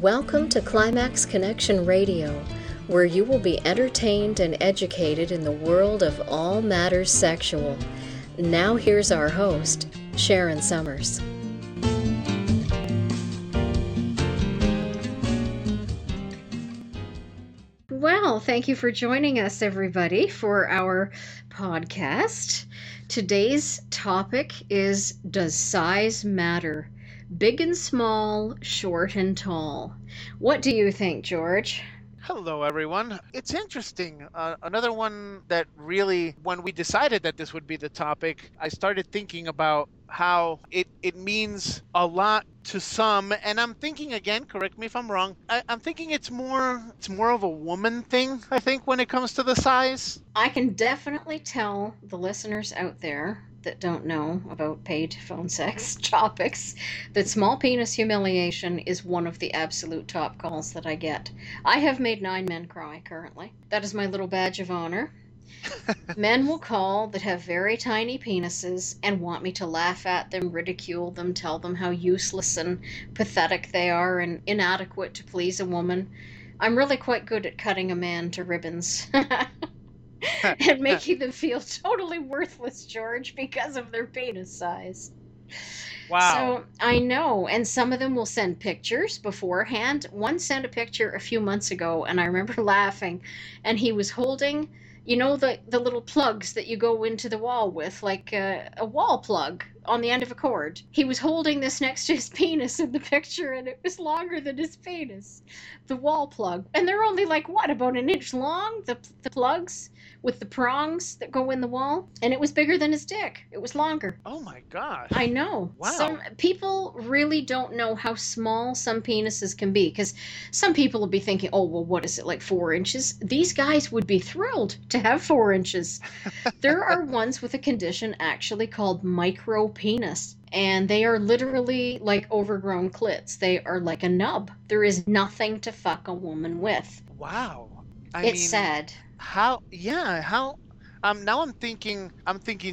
Welcome to Climax Connection Radio, where you will be entertained and educated in the world of all matters sexual. Now here's our host, Sharon Summers. Well, thank you for joining us, everybody, for our podcast. Today's topic is, does size matter? Big and small, short and tall. What do you think, George? Hello, everyone. It's interesting. Another one that really, when we decided that this would be the topic, I started thinking about how it means a lot to some. And I'm thinking, again, correct me if I'm wrong, I'm thinking it's more of a woman thing, I think, when it comes to the size. I can definitely tell the listeners out there that don't know about paid phone sex topics, that small penis humiliation is one of the absolute top calls that I get. I have made 9 men cry currently. That is my little badge of honor. Men will call that have very tiny penises and want me to laugh at them, ridicule them, tell them how useless and pathetic they are and inadequate to please a woman. I'm really quite good at cutting a man to ribbons. And making them feel totally worthless, George, because of their penis size. Wow. So, I know. And some of them will send pictures beforehand. One sent a picture a few months ago, and I remember laughing. And he was holding, you know, the little plugs that you go into the wall with, like a wall plug on the end of a cord. He was holding this next to his penis in the picture, and it was longer than his penis, the wall plug. And they're only like, what, about an inch long, the plugs? With the prongs that go in the wall, and it was bigger than his dick. It was longer. Oh my gosh. I know. Wow. Some people really don't know how small some penises can be, because some people will be thinking, oh, well, what is it, like 4 inches? These guys would be thrilled to have 4 inches. There are ones with a condition actually called micropenis, and they are literally like overgrown clits. They are like a nub. There is nothing to fuck a woman with. Wow. It's sad. Now I'm thinking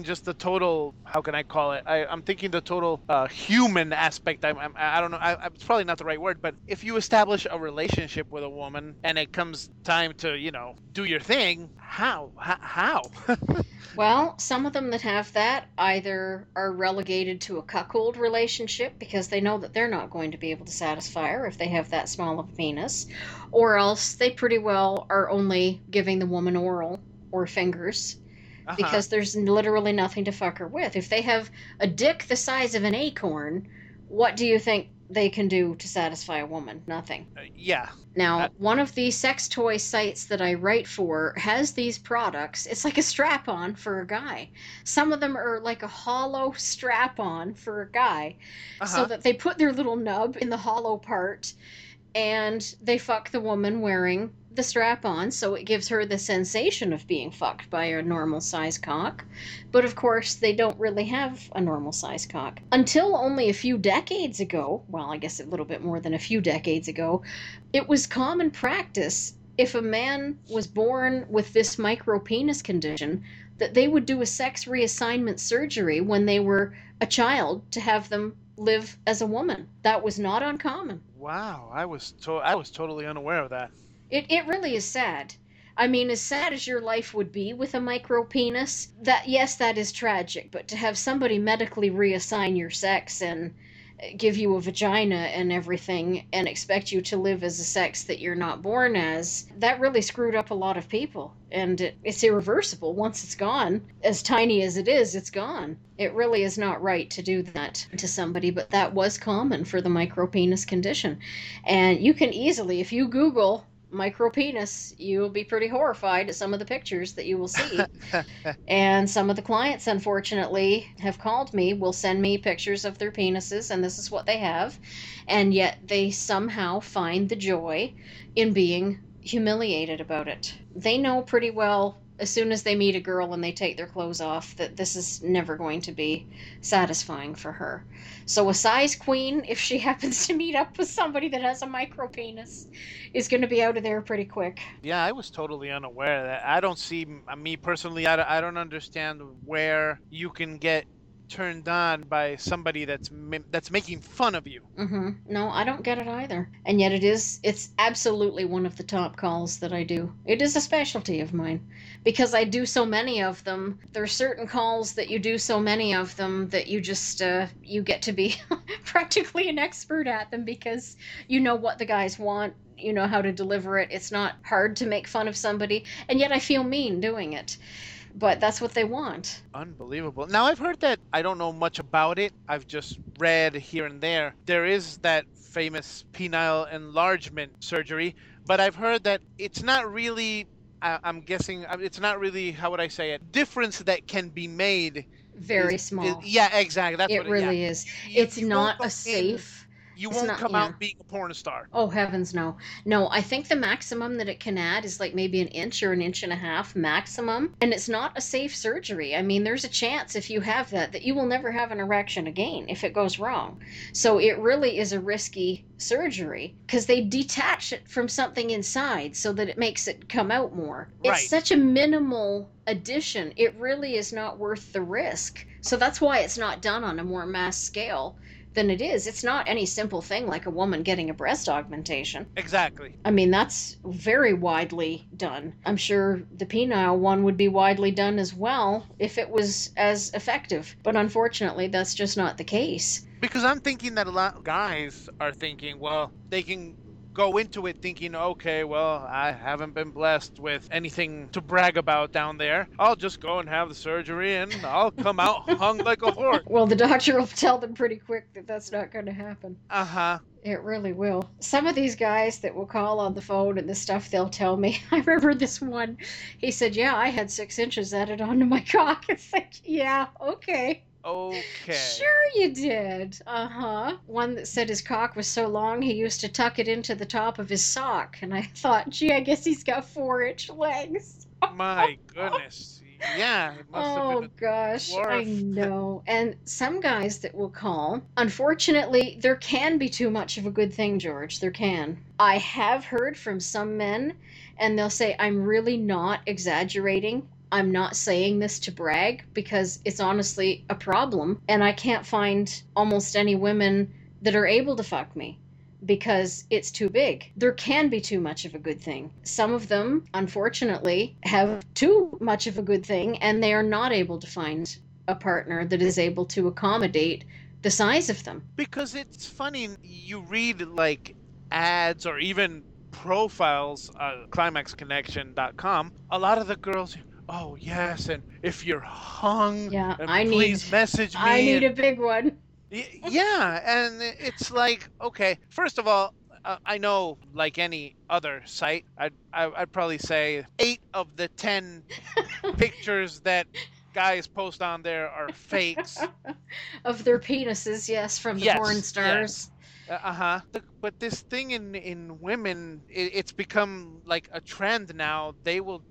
just the total, how can I call it? I'm thinking the total human aspect. I don't know. It's probably not the right word, but if you establish a relationship with a woman and it comes time to, you know, do your thing, how? Well, some of them that have that either are relegated to a cuckold relationship because they know that they're not going to be able to satisfy her if they have that small of a penis, or else they pretty well are only giving the woman oral or fingers, because there's literally nothing to fuck her with. If they have a dick the size of an acorn, what do you think they can do to satisfy a woman? Nothing. Now, one of the sex toy sites that I write for has these products. It's like a strap-on for a guy. Some of them are like a hollow strap-on for a guy, so that they put their little nub in the hollow part, and they fuck the woman wearing the strap on, so it gives her the sensation of being fucked by a normal size cock. But of course, they don't really have a normal size cock. Until only a few decades ago, well, I guess a little bit more than a few decades ago, it was common practice, if a man was born with this micropenis condition, that they would do a sex reassignment surgery when they were a child to have them live as a woman. That was not uncommon. Wow, I was totally unaware of that. It really is sad. I mean, as sad as your life would be with a micropenis, that is tragic, but to have somebody medically reassign your sex and give you a vagina and everything and expect you to live as a sex that you're not born as, that really screwed up a lot of people. And it's irreversible. Once it's gone, as tiny as it is, it's gone. It really is not right to do that to somebody, but that was common for the micropenis condition. And you can easily, if you Google micropenis, you'll be pretty horrified at some of the pictures that you will see. And some of the clients, unfortunately, have called me, will send me pictures of their penises, and this is what they have. And yet they somehow find the joy in being humiliated about it. They know pretty well, as soon as they meet a girl and they take their clothes off, that this is never going to be satisfying for her. So a size queen, if she happens to meet up with somebody that has a micropenis, is going to be out of there pretty quick. Yeah, I was totally unaware of that. I don't see, me personally, I don't understand where you can get turned on by somebody that's making fun of you. No, I don't get it either. And yet it's absolutely one of the top calls that I do. It is a specialty of mine because I do so many of them. There are certain calls that you do so many of them that you just, you get to be practically an expert at them because you know what the guys want. You know how to deliver it. It's not hard to make fun of somebody. And yet I feel mean doing it. But that's what they want. Unbelievable. Now, I've heard that, I don't know much about it. I've just read here and there. There is that famous penile enlargement surgery, but I've heard that it's not really, I'm guessing, it's not really, how would I say it, difference that can be made. Very small. Yeah, exactly. That's what it really is. It's not a safe... You won't come out being a porn star. Oh, heavens, no. No, I think the maximum that it can add is like maybe an inch or an inch and a half maximum. And it's not a safe surgery. I mean, there's a chance if you have that you will never have an erection again if it goes wrong. So it really is a risky surgery because they detach it from something inside so that it makes it come out more. Right. It's such a minimal addition. It really is not worth the risk. So that's why it's not done on a more mass scale than it is. It's not any simple thing like a woman getting a breast augmentation. Exactly. I mean, that's very widely done. I'm sure the penile one would be widely done as well if it was as effective. But unfortunately, that's just not the case. Because I'm thinking that a lot of guys are thinking, well, they can go into it thinking, okay, well, I haven't been blessed with anything to brag about down there. I'll just go and have the surgery and I'll come out hung like a whore. Well, the doctor will tell them pretty quick that that's not going to happen. Uh-huh. It really will. Some of these guys that will call on the phone and the stuff they'll tell me. I remember this one. He said, yeah, I had 6 inches added onto my cock. It's like, yeah, okay. Okay. Sure you did. One that said his cock was so long he used to tuck it into the top of his sock. And I thought, gee, I guess he's got 4-inch legs. My goodness. Yeah. It must have been gosh. Dwarf. I know. And some guys that will call, unfortunately, there can be too much of a good thing, George. There can. I have heard from some men, and they'll say, I'm really not exaggerating. I'm not saying this to brag because it's honestly a problem, and I can't find almost any women that are able to fuck me because it's too big. There can be too much of a good thing. Some of them, unfortunately, have too much of a good thing, and they are not able to find a partner that is able to accommodate the size of them. Because it's funny, you read like ads or even profiles on ClimaxConnection.com, a lot of the girls... Oh, yes, and if you're hung, please message me. I need a big one. Yeah, and it's like, okay, first of all, I know like any other site, I'd probably say 8 of the 10 pictures that guys post on there are fakes. Of their penises, yes, from the porn stars. Yes. But this thing in women, it's become like a trend now. They will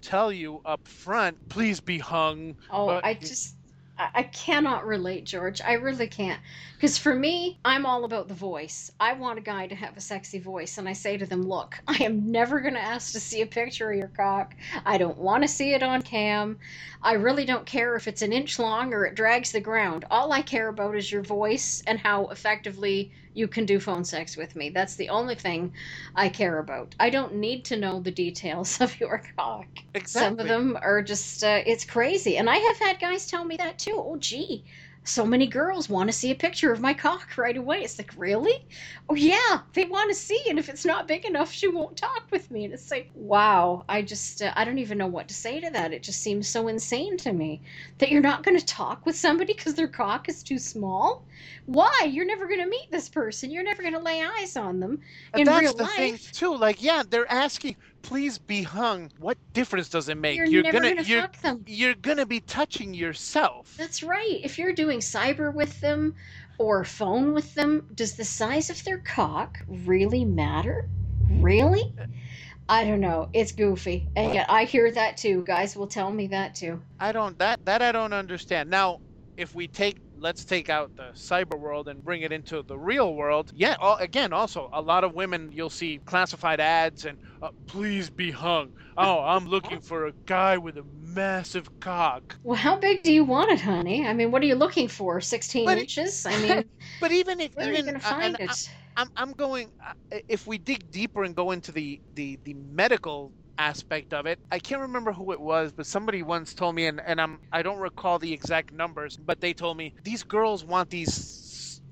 tell you up front, please be hung. I cannot relate, George. I really can't. Because for me, I'm all about the voice. I want a guy to have a sexy voice. And I say to them, look, I am never going to ask to see a picture of your cock. I don't want to see it on cam. I really don't care if it's an inch long or it drags the ground. All I care about is your voice and how effectively you can do phone sex with me. That's the only thing I care about. I don't need to know the details of your cock. Exactly. Some of them are just, it's crazy. And I have had guys tell me that too. Oh, gee, so many girls want to see a picture of my cock right away. It's like, really? Oh, yeah, they want to see. And if it's not big enough, she won't talk with me. And it's like, wow, I just, I don't even know what to say to that. It just seems so insane to me that you're not going to talk with somebody because their cock is too small. Why? You're never going to meet this person. You're never going to lay eyes on them in real life. That's the thing, too. Like, yeah, they're asking... Please be hung. What difference does it make? You're never gonna fuck them. You're gonna be touching yourself. That's right. If you're doing cyber with them or phone with them, does the size of their cock really matter? Really? I don't know. It's goofy. And yet I hear that too. Guys will tell me that too. I don't understand. Now, if we let's take out the cyber world and bring it into the real world. Yeah, again, also, a lot of women, you'll see classified ads and please be hung. Oh, I'm looking for a guy with a massive cock. Well, how big do you want it, honey? I mean, what are you looking for? 16 inches? I mean, but even if where even are you gonna find it? I'm going. If we dig deeper and go into the medical aspect of it, I can't remember who it was, but somebody once told me, and I don't recall the exact numbers, but they told me these girls want these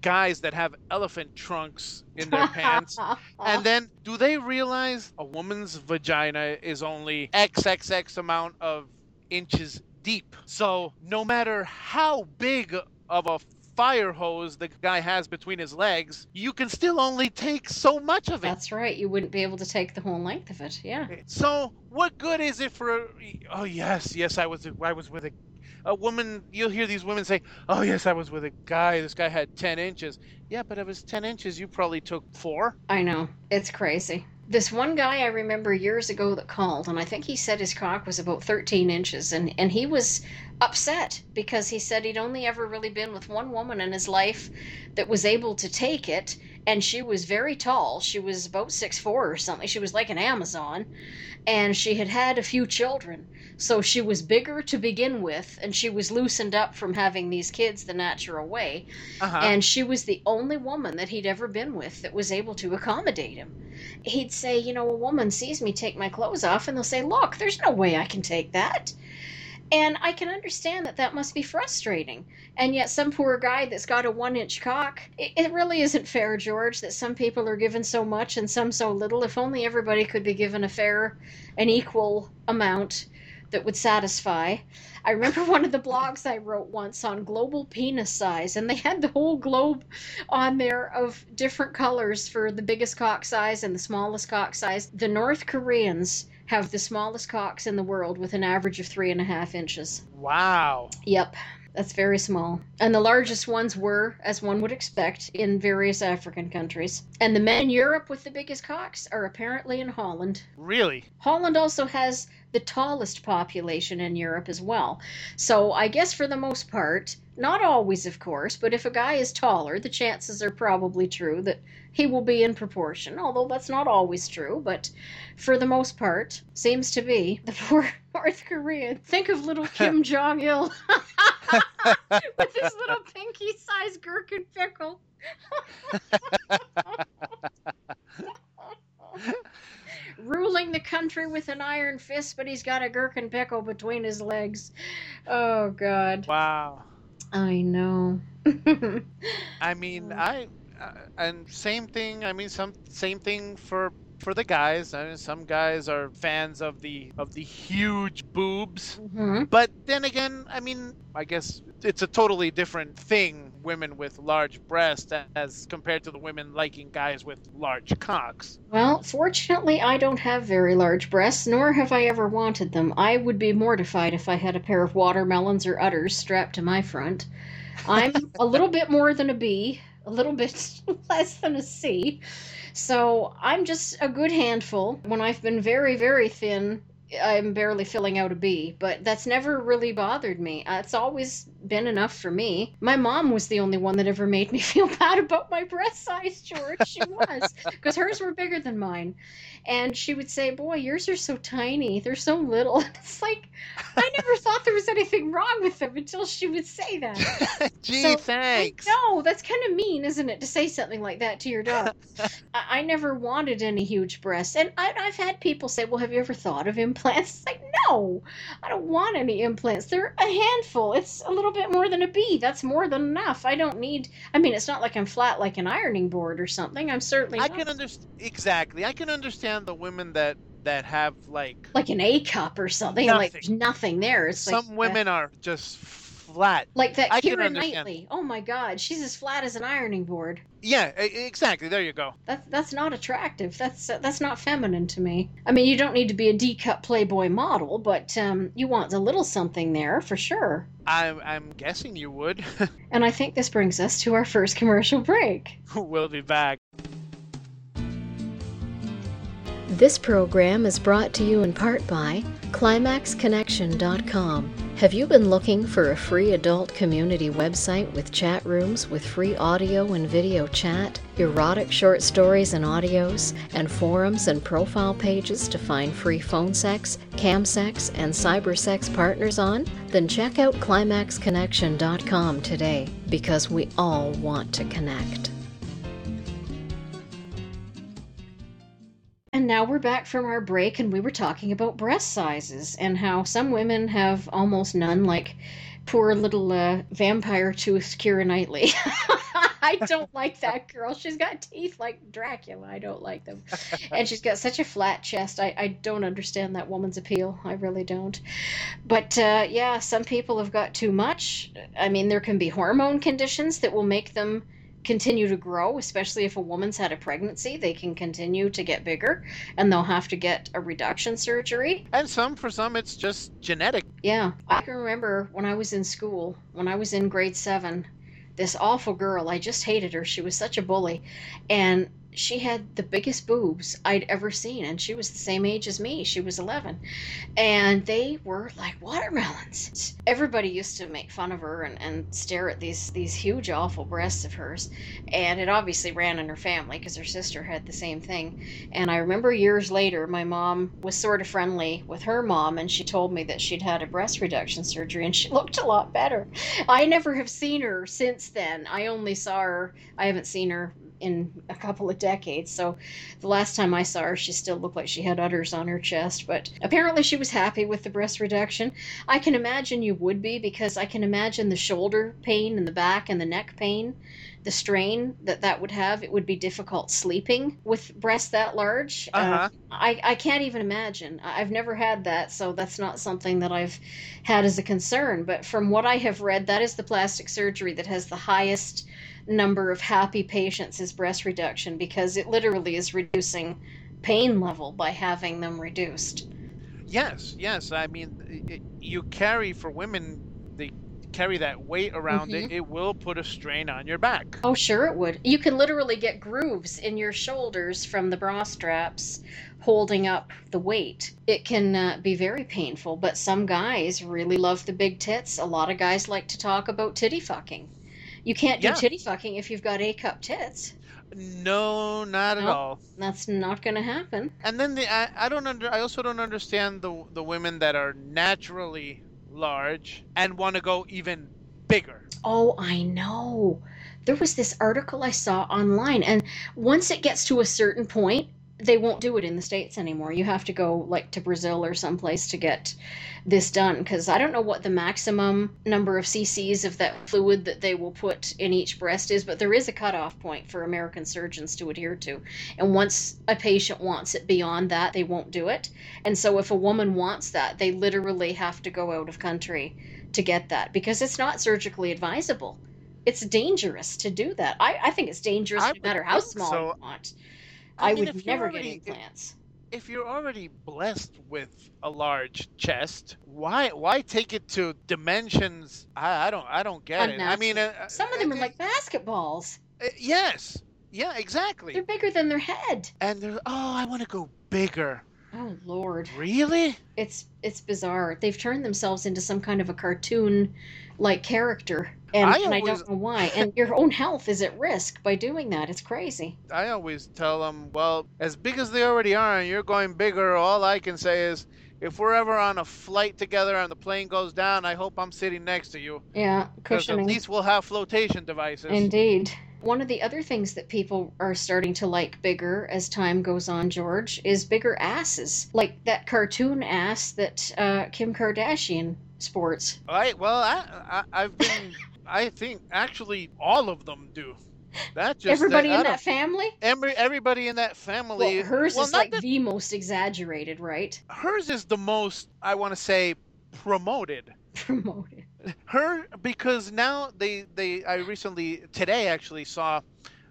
guys that have elephant trunks in their pants, and then do they realize a woman's vagina is only XXX amount of inches deep? So no matter how big of a fire hose the guy has between his legs, you can still only take so much of it. That's right. You wouldn't be able to take the whole length of it. Yeah. So what good is it for? Oh yes, I was with a woman. You'll hear these women say, "Oh yes, I was with a guy. This guy had 10 inches." Yeah, but it was 10 inches. You probably took 4. I know. It's crazy. This one guy I remember years ago that called, and I think he said his cock was about 13 inches, and he was upset because he said he'd only ever really been with one woman in his life that was able to take it, and she was very tall. She was about 6'4 or something. She was like an Amazon, and she had a few children. So she was bigger to begin with, and she was loosened up from having these kids the natural way, and she was the only woman that he'd ever been with that was able to accommodate him. He'd say, you know, a woman sees me take my clothes off, and they'll say, look, there's no way I can take that. And I can understand that must be frustrating. And yet some poor guy that's got a 1-inch cock, it really isn't fair, George, that some people are given so much and some so little. If only everybody could be given a fair and equal amount that would satisfy. I remember one of the blogs I wrote once on global penis size, and they had the whole globe on there of different colors for the biggest cock size and the smallest cock size. The North Koreans have the smallest cocks in the world with an average of 3.5 inches. Wow. Yep. That's very small. And the largest ones were, as one would expect, in various African countries. And the men in Europe with the biggest cocks are apparently in Holland. Really? Holland also has the tallest population in Europe as well. So I guess for the most part, not always, of course, but if a guy is taller, the chances are probably true that he will be in proportion, although that's not always true, but for the most part, seems to be. The poor North Korean. Think of little Kim Jong-il with his little pinky-sized gherkin pickle. Ruling the country with an iron fist, but he's got a gherkin pickle between his legs. Oh, God. Wow. I know. I mean, and same thing. I mean, same thing for the guys. I mean, some guys are fans of the huge boobs. Mm-hmm. But then again, I mean, I guess it's a totally different thing. Women with large breasts as compared to the women liking guys with large cocks. Well, fortunately, I don't have very large breasts, nor have I ever wanted them. I would be mortified if I had a pair of watermelons or udders strapped to my front. I'm a little bit more than a B, a little bit less than a C. So I'm just a good handful. When I've been very, very thin, I'm barely filling out a B, but that's never really bothered me. It's always been enough for me. My mom was the only one that ever made me feel bad about my breast size, George. She was, because hers were bigger than mine. And she would say, boy, yours are so tiny. They're so little. It's like, I never thought there was anything wrong with them until she would say that. Gee, so, thanks. No, that's kind of mean, isn't it, to say something like that to your dog? I never wanted any huge breasts. And I've had people say, well, have you ever thought of implants? It's like, no, I don't want any implants. They're a handful. It's a little bit more than a B. That's more than enough. I don't need, I mean, it's not like I'm flat like an ironing board or something. I'm certainly not. I can understand, exactly. I can understand the women that have like an A cup or something, nothing. Like there's nothing there. It's some like, women are just flat. Like that Keira Knightley. Oh my God, she's as flat as an ironing board. Yeah, exactly. There you go. That's not attractive. That's not feminine to me. I mean, you don't need to be a D-cup Playboy model, but you want a little something there for sure. I'm guessing you would. And I think this brings us to our first commercial break. We'll be back. This program is brought to you in part by ClimaxConnection.com. Have you been looking for a free adult community website with chat rooms with free audio and video chat, erotic short stories and audios, and forums and profile pages to find free phone sex, cam sex, and cyber sex partners on? Then check out ClimaxConnection.com today, because we all want to connect. And now we're back from our break, and we were talking about breast sizes and how some women have almost none, like poor little vampire-toothed Keira Knightley. I don't like that girl. She's got teeth like Dracula. I don't like them. And she's got such a flat chest. I don't understand that woman's appeal. I really don't. But, yeah, some people have got too much. I mean, there can be hormone conditions that will make them continue to grow, especially if a woman's had a pregnancy. They can continue to get bigger, and they'll have to get a reduction surgery. And for some, it's just genetic. Yeah. I can remember when I was in school, when I was in grade 7, this awful girl, I just hated her. She was such a bully, and she had the biggest boobs I'd ever seen, and she was the same age as me. She was 11, and they were like watermelons. Everybody used to make fun of her and stare at these huge, awful breasts of hers, and it obviously ran in her family because her sister had the same thing. And I remember years later, my mom was sort of friendly with her mom, and she told me that she'd had a breast reduction surgery, and she looked a lot better. I never have seen her since then. I haven't seen her in a couple of decades, so the last time I saw her, she still looked like she had udders on her chest, but apparently she was happy with the breast reduction. I can imagine you would be, because I can imagine the shoulder pain and the back and the neck pain, the strain that would have. It would be difficult sleeping with breasts that large. I can't even imagine. I've never had that, so that's not something that I've had as a concern, but from what I have read, that is the plastic surgery that has the highest number of happy patients is breast reduction, because it literally is reducing pain level by having them reduced. Yes. I mean, they carry that weight around. Mm-hmm. It will put a strain on your back. Oh, sure it would. You can literally get grooves in your shoulders from the bra straps holding up the weight. It can be very painful, but some guys really love the big tits. A lot of guys like to talk about titty fucking. You can't do titty fucking if you've got A-cup tits. No, not at all. That's not going to happen. And then I also don't understand the women that are naturally large and want to go even bigger. Oh, I know. There was this article I saw online, and once it gets to a certain point, they won't do it in the States anymore. You have to go like to Brazil or someplace to get this done, because I don't know what the maximum number of cc's of that fluid that they will put in each breast is, but there is a cutoff point for American surgeons to adhere to. And once a patient wants it beyond that, they won't do it. And so if a woman wants that, they literally have to go out of country to get that, because it's not surgically advisable. It's dangerous to do that. I think it's dangerous no matter how small you want. I mean, would never get implants. If you're already blessed with a large chest, why take it to dimensions? I don't get it. I mean, some of them are like basketballs. Yes. Yeah, exactly. They're bigger than their head. And they're I want to go bigger. Oh, Lord. Really? It's bizarre. They've turned themselves into some kind of a cartoon-like character. And I don't know why. And your own health is at risk by doing that. It's crazy. I always tell them, well, as big as they already are and you're going bigger, all I can say is, if we're ever on a flight together and the plane goes down, I hope I'm sitting next to you. Yeah, cushioning. Because at least we'll have flotation devices. Indeed. One of the other things that people are starting to like bigger as time goes on, George, is bigger asses. Like that cartoon ass that Kim Kardashian sports. All right, well, I've been... I think actually all of them do. That just everybody in that family. Everybody in that family. Well, hers is like the most exaggerated, right? Hers is the most. I want to say promoted. Her, because now I recently today actually saw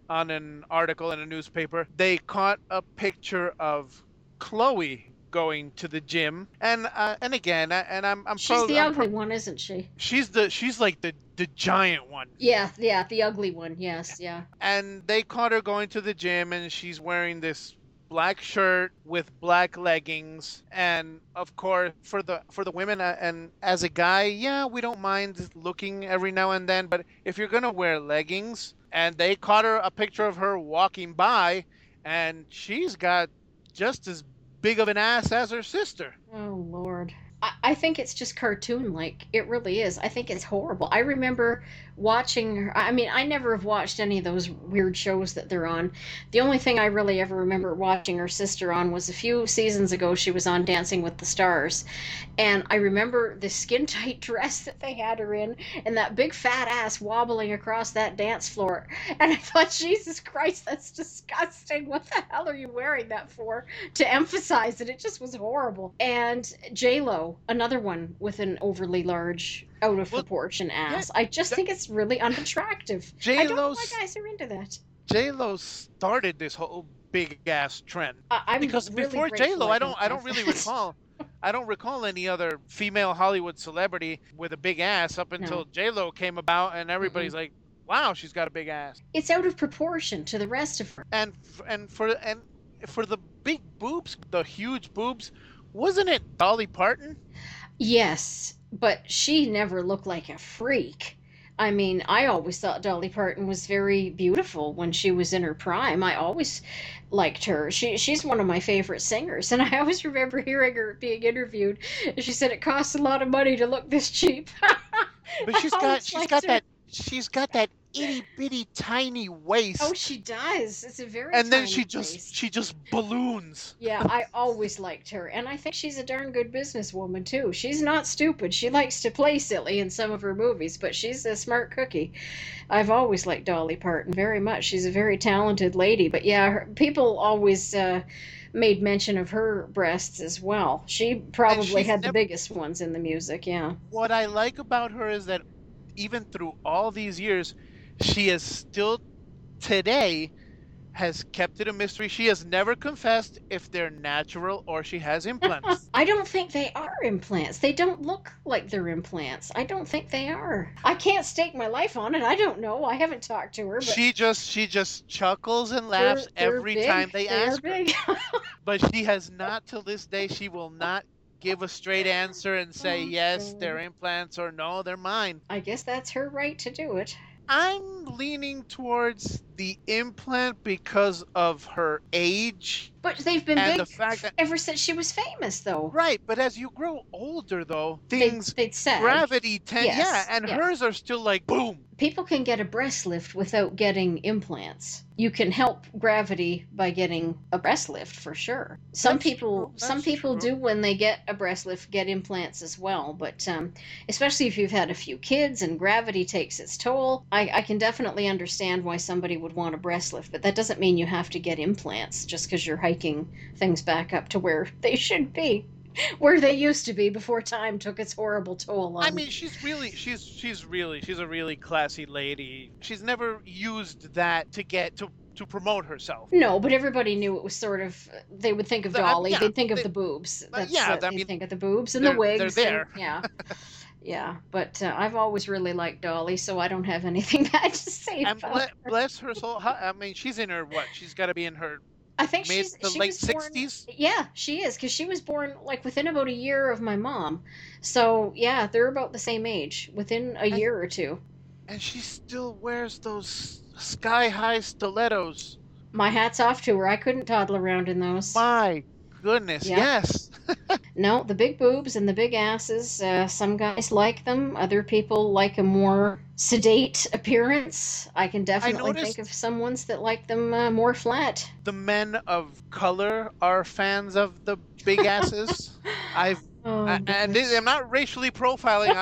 on an article in a newspaper they caught a picture of Chloe going to the gym, and again, and I'm she's the ugly one, isn't she? She's like the giant one. Yeah, the ugly one. Yes, yeah. And they caught her going to the gym, and she's wearing this black shirt with black leggings, and of course for the women, and as a guy, yeah, we don't mind looking every now and then, but if you're gonna wear leggings, and they caught her a picture of her walking by, and she's got just as big of an ass as her sister. Oh Lord. I think it's just cartoon-like. It really is. I think it's horrible. I remember watching her. I mean, I never have watched any of those weird shows that they're on. The only thing I really ever remember watching her sister on was a few seasons ago she was on Dancing with the Stars. And I remember the skin-tight dress that they had her in and that big fat ass wobbling across that dance floor. And I thought, Jesus Christ, that's disgusting. What the hell are you wearing that for? To emphasize it. It just was horrible. And J-Lo, another one with an overly large, out of proportion ass. Yeah, I just think it's really unattractive. I don't know why guys are into that. J-Lo started this whole big ass trend. Because really before J-Lo, I don't really recall. I don't recall any other female Hollywood celebrity with a big ass up until J-Lo came about, and everybody's like, "Wow, she's got a big ass." It's out of proportion to the rest of her. And for the big boobs, the huge boobs. Wasn't it Dolly Parton? Yes, but she never looked like a freak. I mean, I always thought Dolly Parton was very beautiful when she was in her prime. I always liked her. She's one of my favorite singers, and I always remember hearing her being interviewed. She said it costs a lot of money to look this cheap. But she's got that itty bitty tiny waist. Oh, she does. It's a very and tiny then she just balloons. Yeah, I always liked her, and I think she's a darn good businesswoman too. She's not stupid. She likes to play silly in some of her movies, but she's a smart cookie. I've always liked Dolly Parton very much. She's a very talented lady, but yeah, people always made mention of her breasts as well. She probably had the biggest ones in the music. Yeah. What I like about her is that even through all these years, she is still today has kept it a mystery. She has never confessed if they're natural or she has implants. I don't think they are implants. They don't look like they're implants. I don't think they are. I can't stake my life on it. I don't know. I haven't talked to her. But she just chuckles and laughs every time they ask her. But she has not to this day. She will not give a straight answer and say, yes, they're implants, or no, they're mine. I guess that's her right to do it. I'm leaning towards the implant because of her age. But they've been big ever since she was famous, though. Right, but as you grow older, though, things gravity tends. Yes, yeah, and hers are still like, boom. People can get a breast lift without getting implants. You can help gravity by getting a breast lift, for sure. Some people do, when they get a breast lift, get implants as well. But especially if you've had a few kids and gravity takes its toll, I can definitely understand why somebody would want a breast lift. But that doesn't mean you have to get implants just because you're hiking things back up to where they should be, where they used to be before time took its horrible toll on them. I mean, she's a really classy lady. She's never used that to get to promote herself. No, but everybody knew it was sort of, they would think of Dolly, they'd think of the boobs. They'd think of the boobs and the wigs. They're there. Yeah, but I've always really liked Dolly, so I don't have anything bad to say about her. Bless her soul. I mean, she's in her, she's got to be in her, I think she late was born, 60s? Yeah, she is, because she was born like within about a year of my mom. So, yeah, they're about the same age, within a year or two. And she still wears those sky-high stilettos. My hat's off to her. I couldn't toddle around in those. My goodness, yes. No, the big boobs and the big asses, some guys like them. Other people like a more sedate appearance. I can definitely think of some ones that like them more flat. The men of color are fans of the big asses. I'm not racially profiling.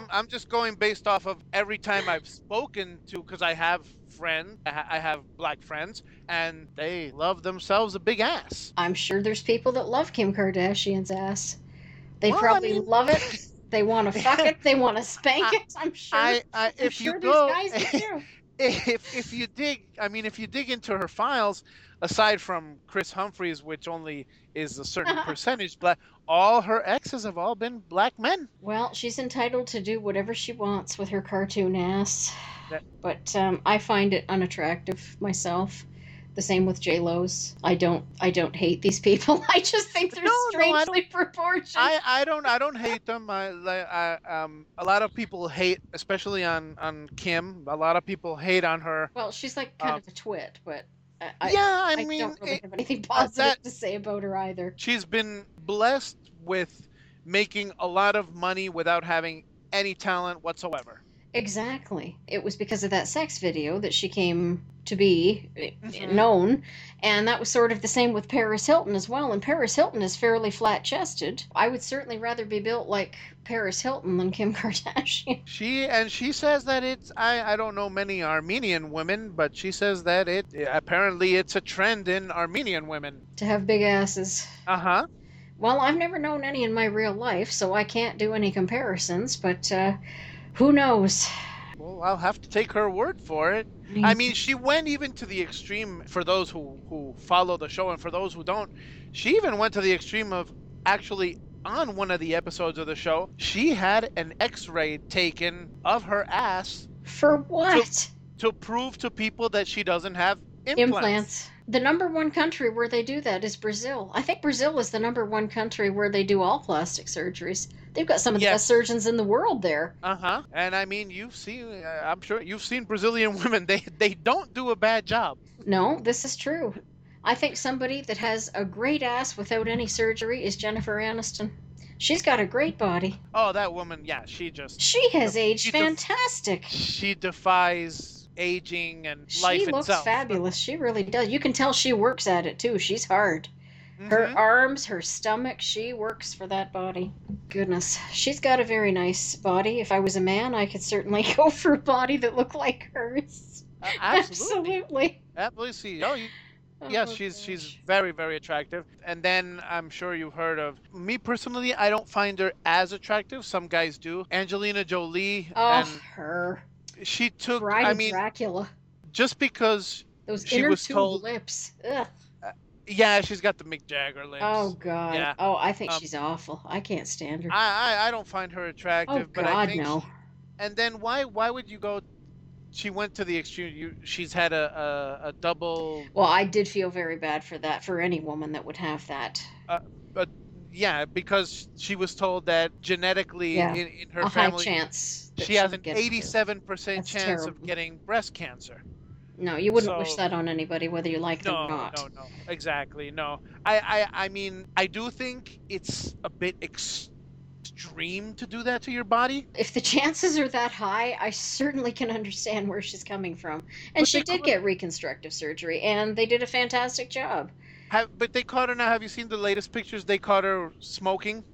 I'm just going based off of every time I've spoken to, because I have friends. I have black friends, and they love themselves a big ass. I'm sure there's people that love Kim Kardashian's ass. They love it. They want to fuck it. They want to spank it. I'm sure. There's guys that do. If you dig into her files, aside from Chris Humphries, which only is a certain percentage black, all her exes have all been black men. Well, she's entitled to do whatever she wants with her cartoon ass, but I find it unattractive myself. The same with J-Lo's. I don't hate these people. I just think they're strangely proportioned. I don't hate them. A lot of people hate, especially on Kim. A lot of people hate on her. Well, she's like kind of a twit, but I mean, don't really have anything positive to say about her either. She's been blessed with making a lot of money without having any talent whatsoever. Exactly. It was because of that sex video that she came to be known, and that was sort of the same with Paris Hilton as well, and Paris Hilton is fairly flat-chested. I would certainly rather be built like Paris Hilton than Kim Kardashian. She says that it's, I don't know many Armenian women, but she says that apparently it's a trend in Armenian women. To have big asses. Uh-huh. Well, I've never known any in my real life, so I can't do any comparisons, but who knows? Well, I'll have to take her word for it. I mean, she went even to the extreme, for those who follow the show and for those who don't, she even went to the extreme of actually on one of the episodes of the show, she had an x-ray taken of her ass. For what? To prove to people that she doesn't have implants. The number one country where they do that is Brazil. I think Brazil is the number one country where they do all plastic surgeries. They've got some of the best surgeons in the world there. Uh-huh. And I mean, I'm sure you've seen Brazilian women. They don't do a bad job. No, this is true. I think somebody that has a great ass without any surgery is Jennifer Aniston. She's got a great body. Oh, that woman, yeah, She has aged fantastic. She defies aging and life itself. She looks fabulous. She really does. You can tell she works at it too. She's hard. Mm-hmm. Her arms, her stomach, she works for that body. Goodness. She's got a very nice body. If I was a man, I could certainly go for a body that looked like hers. Absolutely. Absolutely. Oh, yes, she's very, very attractive. And then I'm sure you've heard of, me personally, I don't find her as attractive. Some guys do. Angelina Jolie. Oh, her. She took, Dracula. Just because those she inner was tube told, lips. Ugh. Yeah, she's got the Mick Jagger lips. Oh, God. Yeah. Oh, I think she's awful. I can't stand her. I don't find her attractive. Oh, but God, I think no. And then why would you go? She went to the extreme. She's had a double. Well, I did feel very bad for that, for any woman that would have that. But yeah, because she was told that genetically in her family. High chance. She has an 87% chance of getting breast cancer. No, you wouldn't wish that on anybody, whether you like them or not. No, exactly, no. I mean, I do think it's a bit extreme to do that to your body. If the chances are that high, I certainly can understand where she's coming from. And but she did get reconstructive surgery, and they did a fantastic job. But they caught her now. Have you seen the latest pictures? They caught her smoking.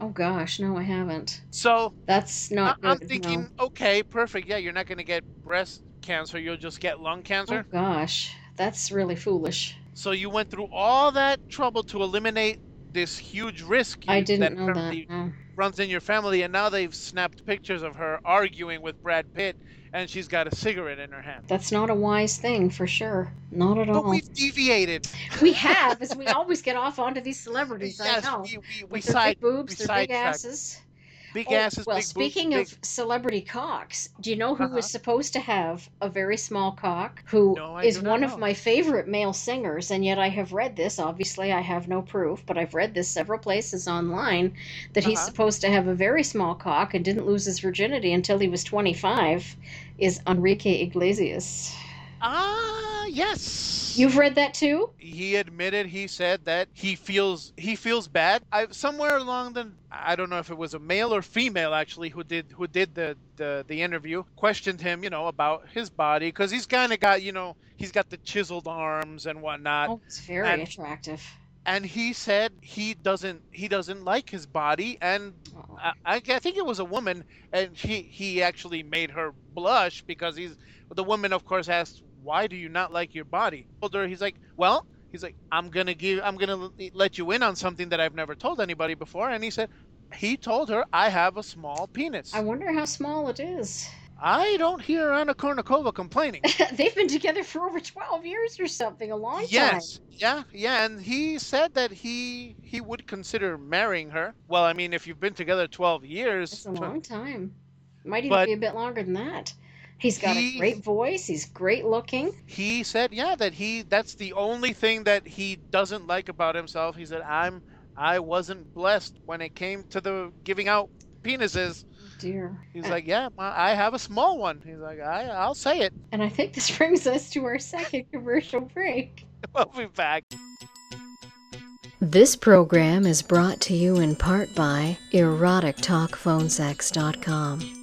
Oh, gosh, no, I haven't. So that's not good. I'm thinking, okay, perfect. Yeah, you're not going to get breast cancer. You'll just get lung cancer. Oh, gosh, that's really foolish. So you went through all that trouble to eliminate this huge risk that runs in your family, and now they've snapped pictures of her arguing with Brad Pitt, and she's got a cigarette in her hand. That's not a wise thing, for sure. Not at all. But we've deviated. We have, as we always get off onto these celebrities. Yes, I know. We side, big boobs, their big asses. Big asses, well, big boobs. Well, speaking of celebrity cocks, do you know who was supposed to have a very small cock, who is one of my favorite male singers, and yet I have read this, obviously I have no proof, but I've read this several places online, that he's supposed to have a very small cock and didn't lose his virginity until he was 25, is Enrique Iglesias. Yes. You've read that too? He admitted, he said that he feels bad. Somewhere along the, I don't know if it was a male or female actually who did the interview, questioned him, about his body, because he's kind of got, he's got the chiseled arms and whatnot. Oh, it's very attractive. And he said he doesn't like his body, and I think it was a woman, and he actually made her blush, because the woman of course asked, why do you not like your body? He's like, I'm gonna let you in on something that I've never told anybody before. And he told her, I have a small penis. I wonder how small it is. I don't hear Anna Kornikova complaining. They've been together for over 12 years or something, a long time. Yes, yeah. And he said that he would consider marrying her. Well, I mean, if you've been together 12 years, it's a long time. Might even be a bit longer than that. He's got a great voice. He's great looking. He said, yeah, that that's the only thing that he doesn't like about himself. He said, I wasn't blessed when it came to the giving out penises. Dear. He's like, yeah, I have a small one. He's like, I'll say it. And I think this brings us to our second commercial break. We'll be back. This program is brought to you in part by EroticTalkPhoneSex.com.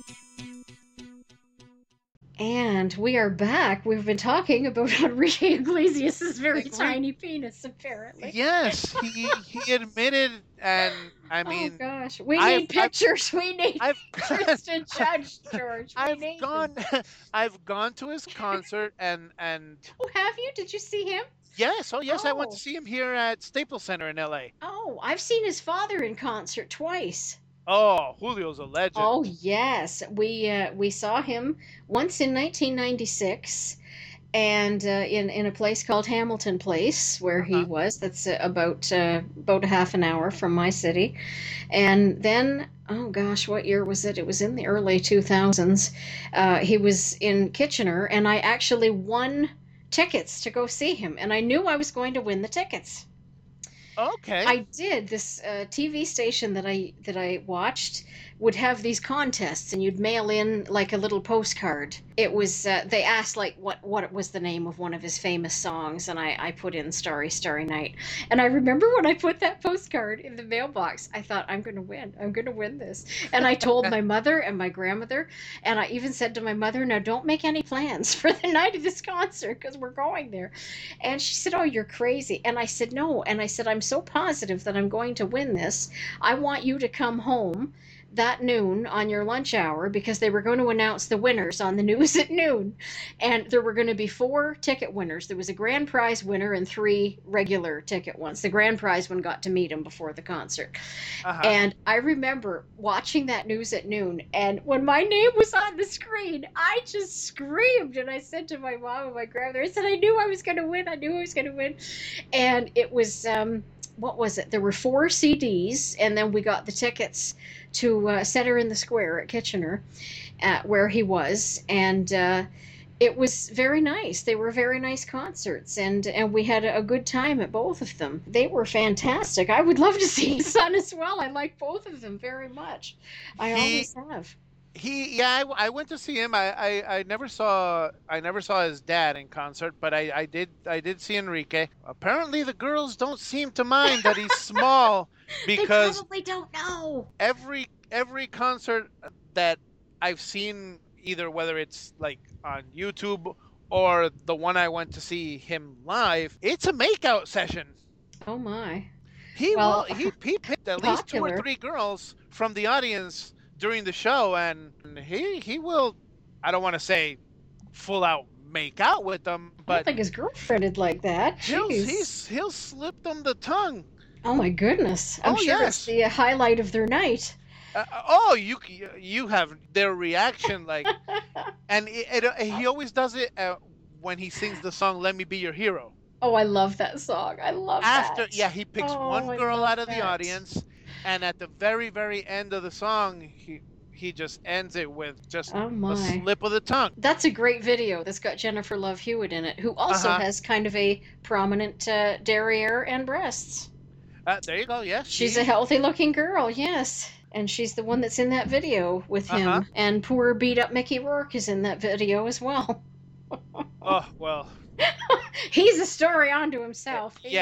And we are back. We've been talking about Enrique Iglesias' very tiny penis, apparently. Yes, he admitted, and I mean... Oh, gosh. We need pictures. We need Kristen Judge, George. I've gone to his concert, and... Oh, have you? Did you see him? Yes. Oh, yes. Oh. I went to see him here at Staples Center in L.A. Oh, I've seen his father in concert twice. Oh, Julio's a legend. Oh, yes. We saw him once in 1996 and in a place called Hamilton Place where he was. That's about a half an hour from my city. And then, oh gosh, what year was it? It was in the early 2000s. He was in Kitchener, and I actually won tickets to go see him. And I knew I was going to win the tickets. Okay. I did. This TV station that I watched would have these contests, and you'd mail in like a little postcard. It was they asked like what was the name of one of his famous songs, and I put in "Starry, Starry Night." And I remember when I put that postcard in the mailbox, I thought, "I'm going to win. I'm going to win this." And I told my mother and my grandmother, and I even said to my mother, "Now don't make any plans for the night of this concert because we're going there." And she said, "Oh, you're crazy." And I said, "No." And I said, "I'm so positive that I'm going to win this. I want you to come home that noon on your lunch hour," because they were going to announce the winners on the news at noon, and there were going to be 4 ticket winners. There was a grand prize winner and 3 regular ticket ones. The grand prize one got to meet him before the concert. And I remember watching that news at noon, and when my name was on the screen, I just screamed, and I said to my mom and my grandmother, I said, I knew I was going to win. And it was what was it? There were 4 CDs, and then we got the tickets to Center in the Square at Kitchener, where he was, and it was very nice. They were very nice concerts, and we had a good time at both of them. They were fantastic. I would love to see his son as well. I like both of them very much. I always have. I went to see him. I never saw his dad in concert, but I did see Enrique. Apparently, the girls don't seem to mind that he's small because they probably don't know. Every concert that I've seen, either whether it's like on YouTube or the one I went to see him live, it's a makeout session. Oh my! He picked at least 2 or 3 girls from the audience during the show, and he will, I don't want to say full out make out with them, but I don't think his girlfriended like that. He'll slip them the tongue. Oh my goodness. I'm sure it's the highlight of their night. You have their reaction like and he always does it when he sings the song Let Me Be Your Hero. Oh, I love that song. He picks one girl out of the audience. And at the very, very end of the song, he just ends it with just a slip of the tongue. That's a great video that's got Jennifer Love Hewitt in it, who also has kind of a prominent derriere and breasts. There you go, yes. She's a healthy-looking girl, yes. And she's the one that's in that video with him. And poor beat-up Mickey Rourke is in that video as well. Oh, well... He's a story unto himself. He's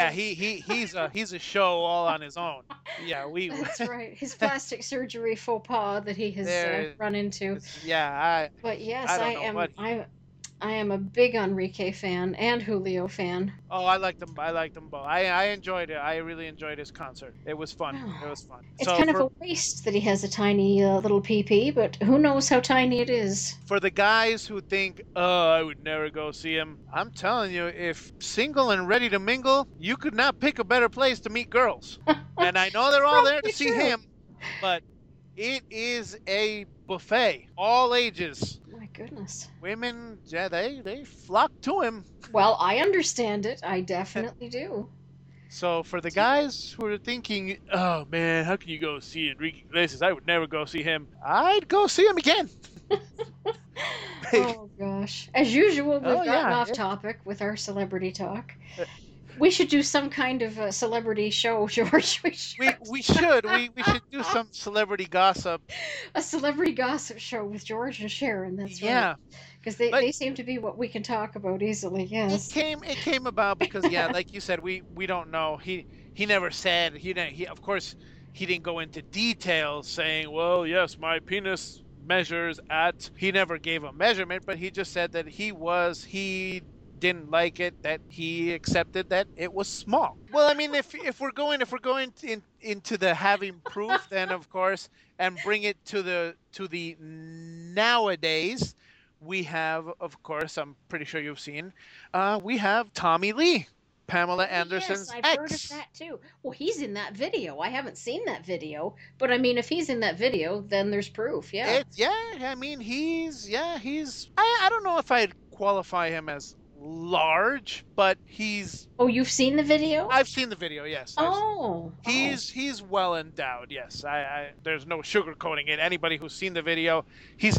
a show all on his own. Yeah, that's right. His plastic surgery faux pas that he has run into. I am a big Enrique fan and Julio fan. Oh, I liked them both. I enjoyed it. I really enjoyed his concert. It was fun. Oh. It was fun. It's kind of a waste that he has a tiny little PP, but who knows how tiny it is. For the guys who think, I would never go see him, I'm telling you, if single and ready to mingle, you could not pick a better place to meet girls. And I know they're all there to see him, but it is a buffet, all ages. Goodness. Women, yeah, they flock to him. Well, I understand it. I definitely do. So for the guys who are thinking, oh man, how can you go see Enrique Iglesias? I would never go see him. I'd go see him again. Oh, gosh. As usual, we've gotten off topic with our celebrity talk. We should do some kind of a celebrity show, George. We should. We should do some celebrity gossip. A celebrity gossip show with George and Sharon. That's right. Yeah. Because they seem to be what we can talk about easily, yes. It came about because, like you said, we don't know. He never said. He didn't go into details saying, well, yes, my penis measures at. He never gave a measurement, but he just said that he didn't like it, that he accepted that it was small. Well, I mean, if we're going into the having proof, then of course, and bring it to the nowadays, we have, of course, I'm pretty sure you've seen, we have Tommy Lee, Pamela Anderson's ex. Yes, I've heard of that too. Well, he's in that video. I haven't seen that video, but I mean, if he's in that video, then there's proof. Yeah. I mean, he's. I don't know if I'd qualify him as large, but he's. Oh, you've seen the video? I've seen the video, yes. Oh, he's well endowed, yes. I there's no sugarcoating it. Anybody who's seen the video, he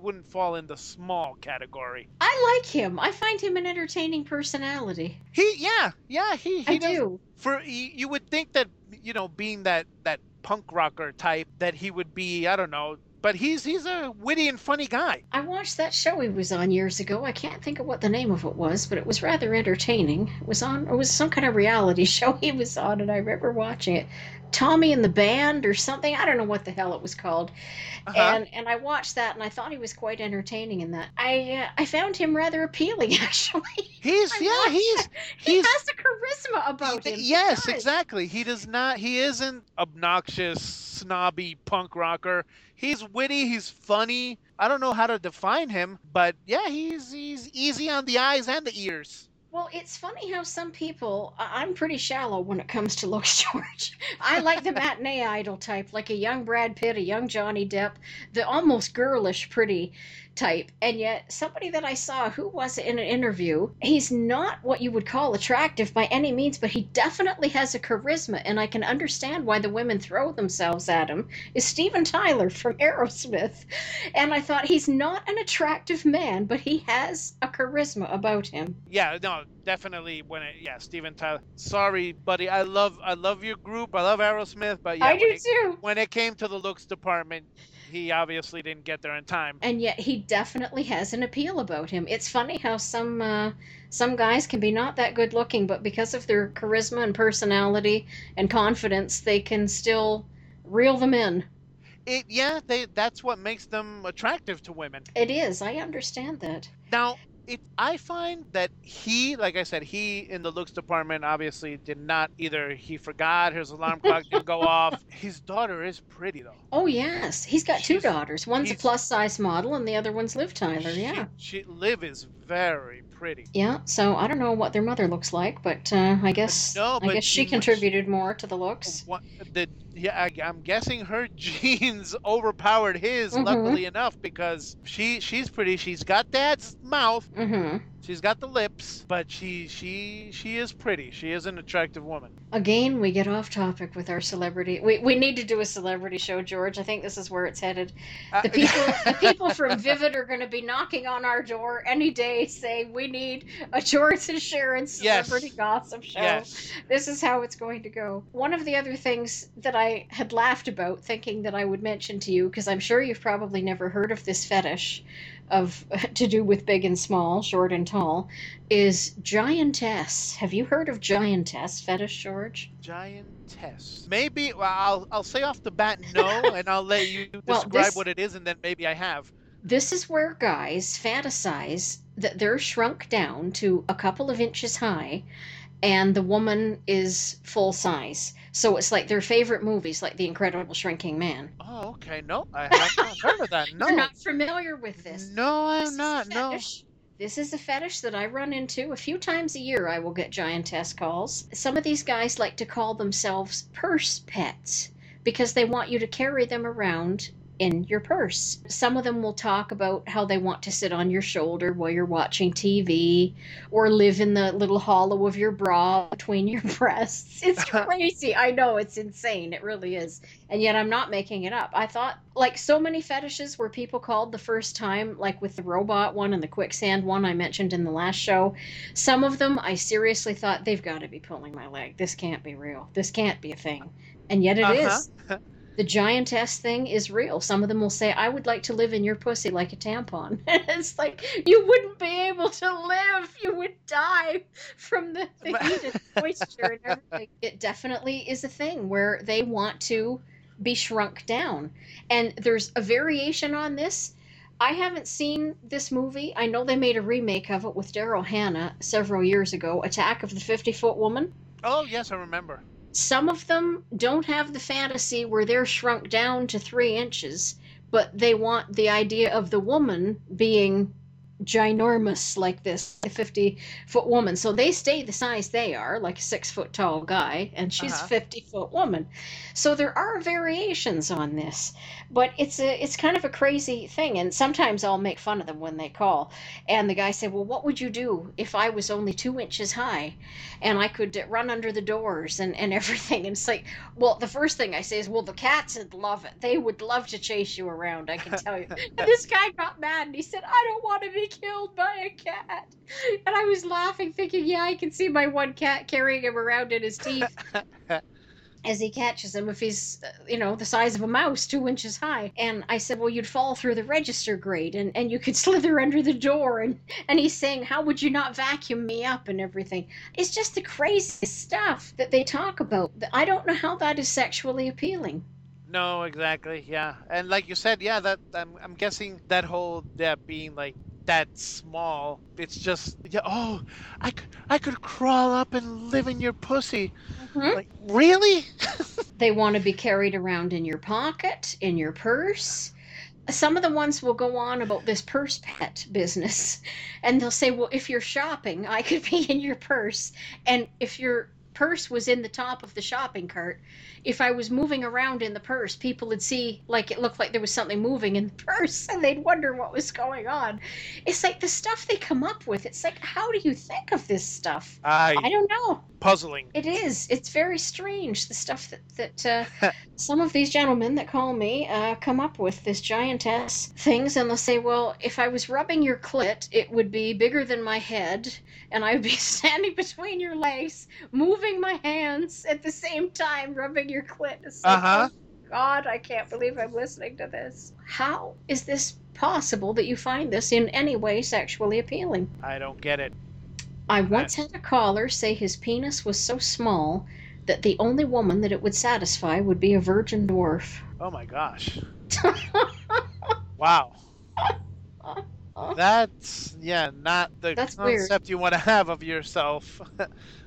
wouldn't fall in the small category. I like him. I find him an entertaining personality. He does. For you would think that, you know, being that punk rocker type, that he would be, I don't know. But he's a witty and funny guy. I watched that show he was on years ago. I can't think of what the name of it was, but it was rather entertaining. It was some kind of reality show he was on, and I remember watching it. Tommy and the Band or something. I don't know what the hell it was called. Uh-huh. And I watched that, and I thought he was quite entertaining in that. I found him rather appealing, actually. He has a charisma about him. Yes, exactly. He isn't obnoxious, snobby punk rocker. He's witty, he's funny. I don't know how to define him, but yeah, he's easy on the eyes and the ears. Well, it's funny how some people, I'm pretty shallow when it comes to looks, George. I like the matinee idol type, like a young Brad Pitt, a young Johnny Depp, the almost girlish pretty type. And yet somebody that I saw who was in an interview, he's not what you would call attractive by any means, but he definitely has a charisma, and I can understand why the women throw themselves at him, is Steven Tyler from Aerosmith. And I thought, he's not an attractive man, but he has a charisma about him. Yeah, no. Definitely Steven Tyler. Sorry, buddy. I love your group. I love Aerosmith, but yeah, when it came to the looks department, he obviously didn't get there in time. And yet he definitely has an appeal about him. It's funny how some guys can be not that good looking, but because of their charisma and personality and confidence, they can still reel them in. That's what makes them attractive to women. It is. I understand that. Now, I find that he, in the looks department, obviously did not either. He forgot his alarm clock didn't go off. His daughter is pretty, though. Oh, yes. He's got two daughters. One's a plus-size model, and the other one's Liv Tyler, Liv is very pretty. Yeah, so I don't know what their mother looks like, but I guess she contributed more to the looks. I'm guessing her genes overpowered his, luckily enough, because she's pretty. She's got dad's mouth. Mm-hmm. She's got the lips, but she is pretty. She is an attractive woman. Again, we get off topic with our celebrity. We need to do a celebrity show, George. I think this is where it's headed. The people from Vivid are going to be knocking on our door any day saying we need a George and Sharon celebrity gossip show. Yes. This is how it's going to go. One of the other things that I had laughed about, thinking that I would mention to you, because I'm sure you've probably never heard of this fetish, to do with big and small, short and tall, is giantess. Have you heard of giantess fetish, George? Giantess. Maybe. Well, I'll say off the bat no, and I'll let you describe what it is, and then maybe I have. This is where guys fantasize that they're shrunk down to a couple of inches high, and the woman is full size. So it's like their favorite movies, like The Incredible Shrinking Man. Oh, okay. No, I have not heard of that. No. You're not familiar with this. No, I'm not. No. This is a fetish that I run into. A few times a year I will get giantess calls. Some of these guys like to call themselves purse pets because they want you to carry them around in your purse. Some of them will talk about how they want to sit on your shoulder while you're watching TV or live in the little hollow of your bra between your breasts. It's crazy. I know, it's insane. It really is. And yet I'm not making it up. I thought, like so many fetishes where people called the first time, like with the robot one and the quicksand one I mentioned in the last show, some of them I seriously thought, they've got to be pulling my leg. This can't be real. This can't be a thing. And yet it is. The giantess thing is real. Some of them will say, I would like to live in your pussy like a tampon. And it's like, you wouldn't be able to live. You would die from the heat and moisture and everything. It definitely is a thing where they want to be shrunk down. And there's a variation on this. I haven't seen this movie. I know they made a remake of it with Daryl Hannah several years ago, Attack of the 50-Foot Woman. Oh, yes, I remember. Some of them don't have the fantasy where they're shrunk down to 3 inches, but they want the idea of the woman being ginormous like this, a 50-foot woman. So they stay the size they are, like a 6-foot tall guy, and she's a 50-foot woman. So there are variations on this, but it's kind of a crazy thing. And sometimes I'll make fun of them when they call. And the guy said, well, what would you do if I was only 2 inches high and I could run under the doors and everything? And it's like, well, the first thing I say is, well, the cats would love it. They would love to chase you around, I can tell you. And this guy got mad and he said, I don't want to be killed by a cat. And I was laughing, thinking, yeah, I can see my one cat carrying him around in his teeth as he catches him if he's, you know, the size of a mouse, 2 inches high. And I said, well, you'd fall through the register grate and you could slither under the door. And he's saying, how would you not vacuum me up and everything? It's just the crazy stuff that they talk about. I don't know how that is sexually appealing. No, exactly. Yeah. And like you said, yeah, that I'm guessing that whole being like that small, it's just, yeah, oh, I could crawl up and live in your pussy. Like, really? They want to be carried around in your pocket, in your purse. Some of the ones will go on about this purse pet business, and they'll say, well, if you're shopping, I could be in your purse. And if you're purse was in the top of the shopping cart, if I was moving around in the purse, people would see, like, it looked like there was something moving in the purse, and they'd wonder what was going on. It's like the stuff they come up with. It's like, how do you think of this stuff? I don't know. Puzzling. It is. It's very strange, the stuff that some of these gentlemen that call me come up with, this giantess things, and they'll say, well, if I was rubbing your clit, it would be bigger than my head, and I would be standing between your legs, moving my hands at the same time rubbing your clit. Like, oh, God, I can't believe I'm listening to this. How is this possible that you find this in any way sexually appealing? I don't get it. I once had a caller say his penis was so small that the only woman that it would satisfy would be a virgin dwarf. Oh my gosh. Wow. That's, yeah, not the concept weird. You want to have of yourself.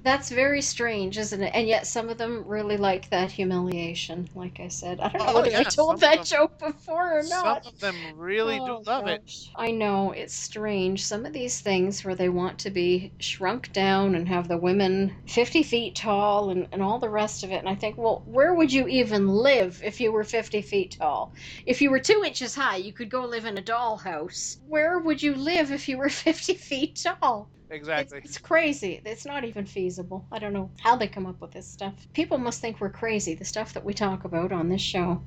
That's very strange, isn't it? And yet some of them really like that humiliation, like I said. I don't know whether I told that joke before or not. Some of them really do love it. I know, it's strange. Some of these things where they want to be shrunk down and have the women 50 feet tall and all the rest of it. And I think, well, where would you even live if you were 50 feet tall? If you were 2 inches high, you could go live in a dollhouse. Where would you live if you were 50 feet tall? Exactly. It's crazy. It's not even feasible. I don't know how they come up with this stuff. People must think we're crazy, the stuff that we talk about on this show.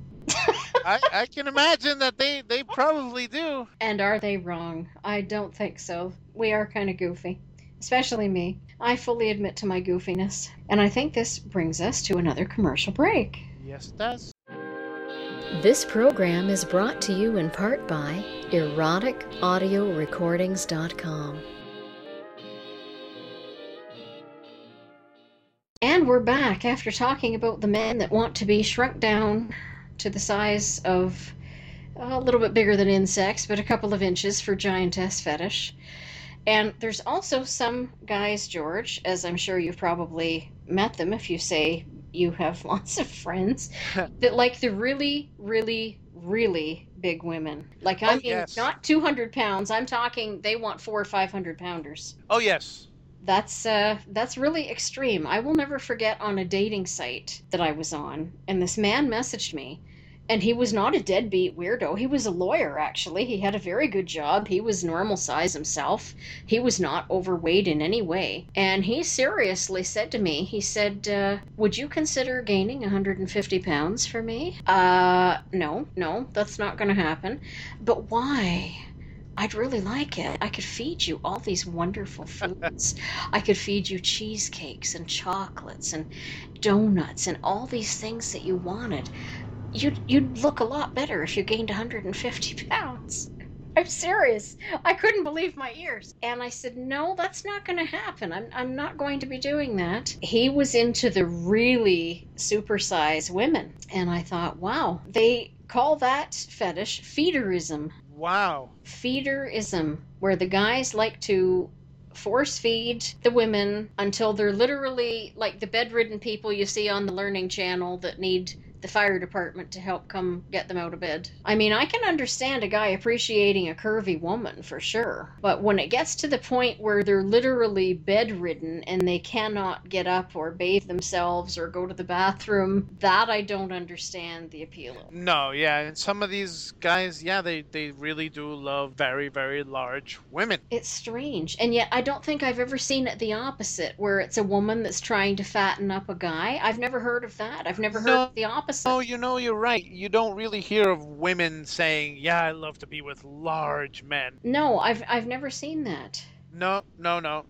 I can imagine that they probably do. And are they wrong? I don't think so. We are kind of goofy, especially me. I fully admit to my goofiness. And I think this brings us to another commercial break. Yes, it does. This program is brought to you in part by EroticAudioRecordings.com. And we're back after talking about the men that want to be shrunk down to the size of a little bit bigger than insects, but a couple of inches for giantess fetish. And there's also some guys, George, as I'm sure you've probably met them if you say you have lots of friends, that like the really, really, really big women. Like, I mean, not 200 pounds. I'm talking they want 400 or 500 pounders. Oh, yes. That's really extreme. I will never forget on a dating site that I was on, and this man messaged me, And he was not a deadbeat weirdo. He was a lawyer, actually. He had a very good job. He was normal size himself. He was not overweight in any way. And he seriously said to me, he said, would you consider gaining 150 pounds for me? No, that's not going to happen. But why? I'd really like it. I could feed you all these wonderful foods. I could feed you cheesecakes and chocolates and donuts and all these things that you wanted. You'd look a lot better if you gained 150 pounds. I'm serious. I couldn't believe my ears. And I said, no, that's not going to happen. I'm not going to be doing that. He was into the really supersized women. And I thought, wow, they call that fetish feederism. Wow. Feederism, where the guys like to force feed the women until they're literally like the bedridden people you see on the Learning Channel that need the fire department to help come get them out of bed. I mean, I can understand a guy appreciating a curvy woman for sure, but when it gets to the point where they're literally bedridden and they cannot get up or bathe themselves or go to the bathroom, that I don't understand the appeal of. No, yeah, and some of these guys, yeah, they really do love very, very large women. It's strange, and yet I don't think I've ever seen it the opposite, where it's a woman that's trying to fatten up a guy. I've never heard of that. I've never heard of the opposite. Oh, you know, you're right. You don't really hear of women saying, yeah, I love to be with large men. No, I've never seen that. No,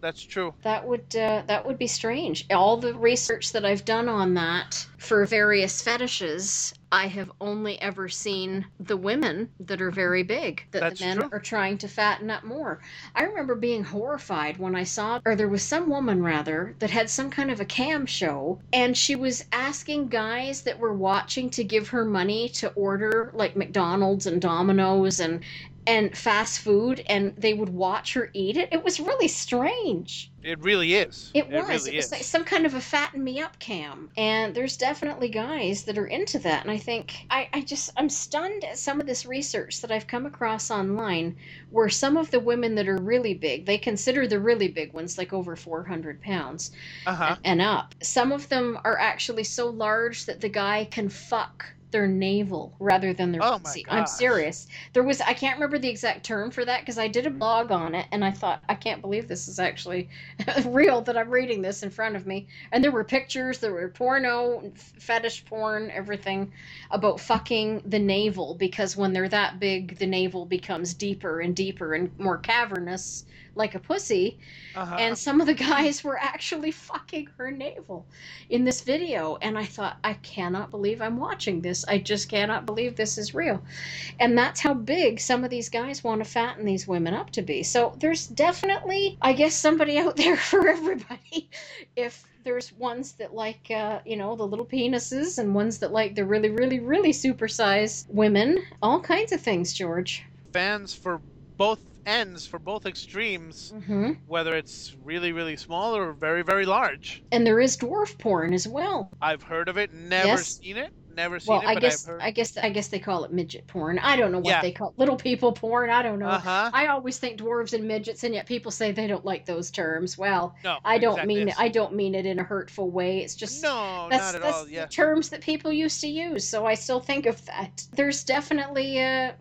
that's true. That would be strange. All the research that I've done on that for various fetishes, I have only ever seen the women that are very big, that's the men true. Are trying to fatten up more. I remember being horrified when I saw, or there was some woman rather, that had some kind of a cam show, and she was asking guys that were watching to give her money to order like McDonald's and Domino's and fast food, and they would watch her eat it. It was really strange. It really is. It really is. Like some kind of a fatten me up cam. And there's definitely guys that are into that. And I think, I'm stunned at some of this research that I've come across online, where some of the women that are really big, they consider the really big ones, like over 400 pounds and up. Some of them are actually so large that the guy can fuck their navel rather than their pussy. I'm serious. There was, I can't remember the exact term for that because I did a blog on it, and I thought, I can't believe this is actually real, that I'm reading this in front of me. And there were pictures, there were porno, fetish porn, everything about fucking the navel, because when they're that big, the navel becomes deeper and deeper and more cavernous, like a pussy. And some of the guys were actually fucking her navel in this video. And I thought, I cannot believe I'm watching this. I just cannot believe this is real. And that's how big some of these guys want to fatten these women up to be. So there's definitely, I guess, somebody out there for everybody. If there's ones that like, the little penises, and ones that like the really, really, really supersized women, all kinds of things, George. Fans for both ends, for both extremes, whether it's really, really small or very, very large. And there is dwarf porn as well. I've heard of it, never seen it, but I guess they call it midget porn. I don't know what they call it. Little people porn. I don't know. I always think dwarves and midgets, and yet people say they don't like those terms. Well, no, I don't mean it. I don't mean it in a hurtful way. It's just not at all. Yeah, terms that people used to use. So I still think of that. There's definitely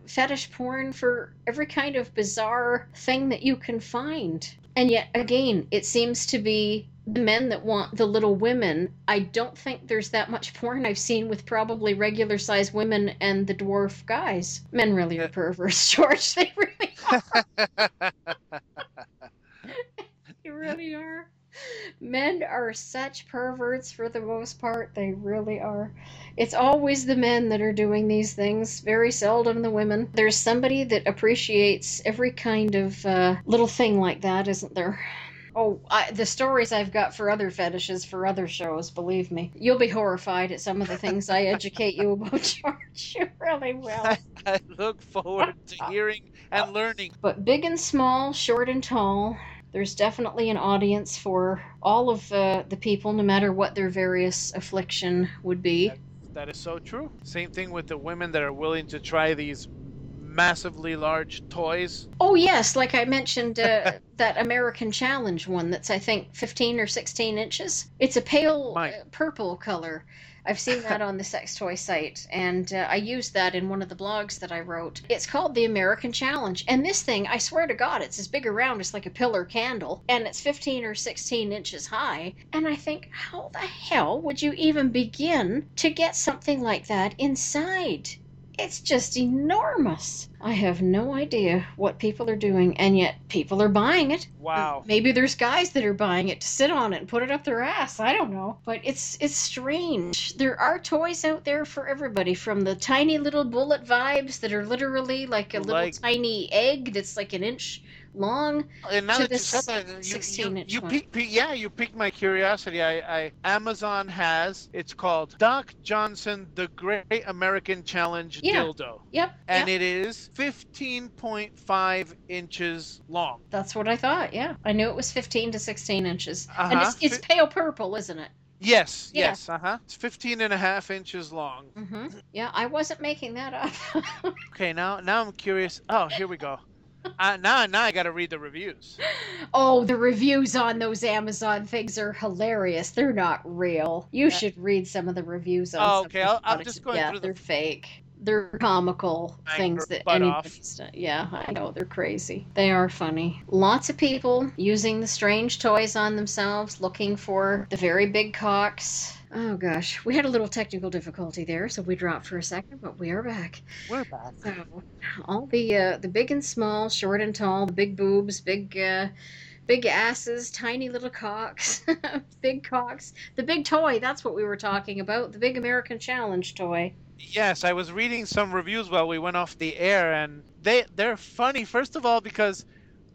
fetish porn for every kind of bizarre thing that you can find. And yet, again, it seems to be the men that want the little women. I don't think there's that much porn I've seen with probably regular-sized women and the dwarf guys. Men really are perverse, George. They really are. They really are. Men are such perverts for the most part. They really are. It's always the men that are doing these things, very seldom the women. There's somebody that appreciates every kind of little thing like that, isn't there? Oh, the stories I've got for other fetishes, for other shows, believe me. You'll be horrified at some of the things I educate you about, George. You really will. I look forward to hearing and learning. But big and small, short and tall, there's definitely an audience for all of the people, no matter what their various affliction would be. That is so true. Same thing with the women that are willing to try these massively large toys? Oh, yes. Like I mentioned, that American Challenge one that's, I think, 15 or 16 inches. It's a pale purple color. I've seen that on the sex toy site, and I used that in one of the blogs that I wrote. It's called the American Challenge, and this thing, I swear to God, it's as big around as like a pillar candle, and it's 15 or 16 inches high, and I think, how the hell would you even begin to get something like that inside? It's just enormous. I have no idea what people are doing, and yet people are buying it. Wow. Maybe there's guys that are buying it to sit on it and put it up their ass. I don't know. But it's strange. There are toys out there for everybody, from the tiny little bullet vibes that are literally like a little tiny egg that's like an inch long, and now to this 16-inch one. You piqued my curiosity. I Amazon has, it's called Doc Johnson, the Great American Challenge Dildo. Yep. And it is 15.5 inches long. That's what I thought, yeah. I knew it was 15 to 16 inches. Uh-huh. And it's pale purple, isn't it? Yes, yeah. Yes, uh-huh. It's 15 and a half inches long. Mm-hmm. Yeah, I wasn't making that up. Okay, now I'm curious. Oh, here we go. Now I got to read the reviews. Oh, the reviews on those Amazon things are hilarious. They're not real. You should read some of the reviews on okay, I'm just going through they're fake. They're comical things that anybody's done. Yeah, I know. They're crazy. They are funny. Lots of people using the strange toys on themselves, looking for the very big cocks. Oh, gosh. We had a little technical difficulty there, so we dropped for a second, but we are back. We're back. So, all the big and small, short and tall, the big boobs, big asses, tiny little cocks, big cocks. The big toy, that's what we were talking about, the big American Challenge toy. Yes, I was reading some reviews while we went off the air, and they're funny, first of all, because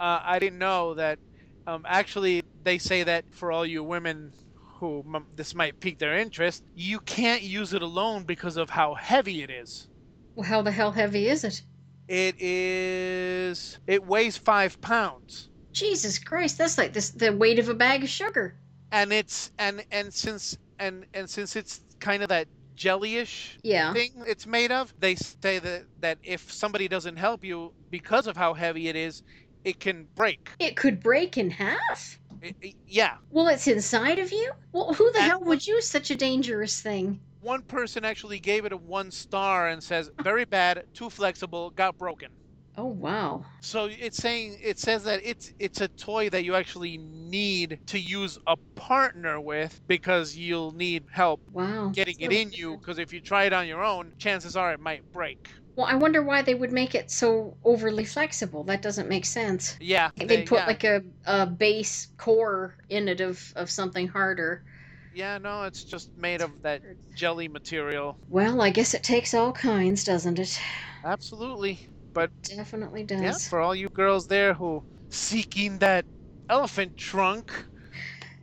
I didn't know that actually they say that for all you women who this might pique their interest, you can't use it alone because of how heavy it is. Well, how the hell heavy is it? It weighs 5 pounds. Jesus Christ, that's like the weight of a bag of sugar. And it's and since it's kind of that jellyish thing it's made of, they say that if somebody doesn't help you because of how heavy it is, it can break. It could break in half. Yeah. Well, it's inside of you? Well, who the hell would use such a dangerous thing? One person actually gave it a 1 star and says, very bad, too flexible, got broken. Oh, wow. So it says that it's a toy that you actually need to use a partner with because you'll need help getting it in you, because if you try it on your own, chances are it might break. Well, I wonder why they would make it so overly flexible. That doesn't make sense. Yeah. They'd put like a base core in it of something harder. Yeah, no, it's just made of that jelly material. Well, I guess it takes all kinds, doesn't it? Absolutely. But definitely does. Yeah, for all you girls there who seeking that elephant trunk,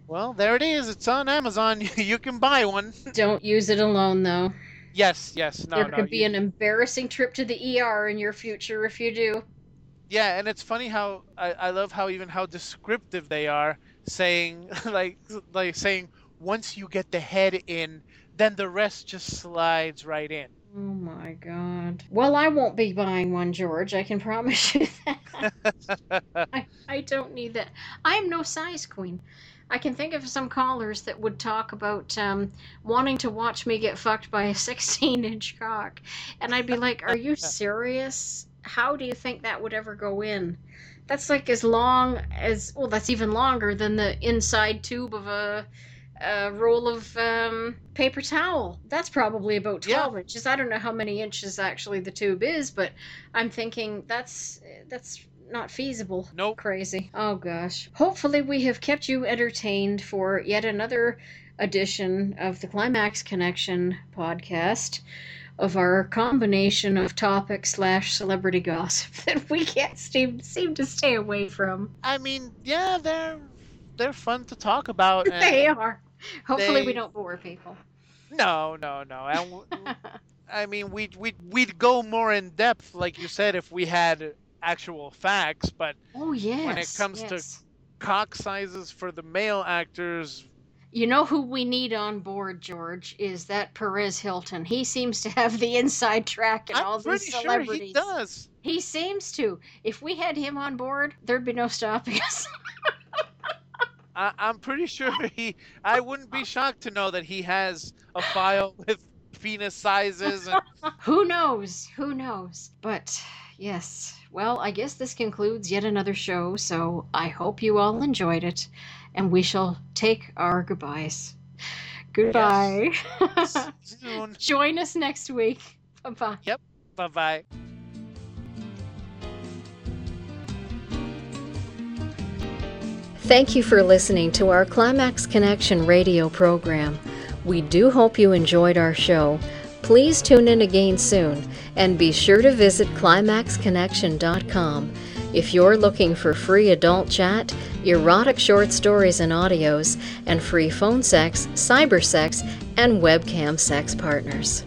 well, there it is. It's on Amazon. You can buy one. Don't use it alone, though. Yes. No, there could be an embarrassing trip to the ER in your future if you do. Yeah, and it's funny how I love how descriptive they are, saying saying once you get the head in, then the rest just slides right in. Oh my God. Well, I won't be buying one, George. I can promise you that. I don't need that. I'm no size queen. I can think of some callers that would talk about wanting to watch me get fucked by a 16-inch cock. And I'd be like, are you serious? How do you think that would ever go in? That's like as long as, well, that's even longer than the inside tube of a roll of paper towel. That's probably about 12 inches. I don't know how many inches actually the tube is, but I'm thinking that's not feasible. Nope. Crazy. Oh, gosh. Hopefully we have kept you entertained for yet another edition of the Climax Connection podcast, of our combination of topics / celebrity gossip that we can't seem to stay away from. I mean, yeah, they're fun to talk about. And they are. Hopefully we don't bore people. No. I mean, we'd go more in depth, like you said, if we had actual facts, but when it comes to cock sizes for the male actors, you know who we need on board, George, is that Paris Hilton. He seems to have the inside track and all these celebrities. I'm pretty sure he does. He seems to. If we had him on board, there'd be no stopping us. I'm pretty sure I wouldn't be shocked to know that he has a file with penis sizes. And... Who knows? Who knows? But yes. Well, I guess this concludes yet another show, so I hope you all enjoyed it, and we shall take our goodbyes. Goodbye. Yes. Soon. Join us next week. Bye-bye. Yep. Bye-bye. Thank you for listening to our Climax Connection radio program. We do hope you enjoyed our show. Please tune in again soon, and be sure to visit ClimaxConnection.com. If you're looking for free adult chat, erotic short stories and audios, and free phone sex, cyber sex, and webcam sex partners.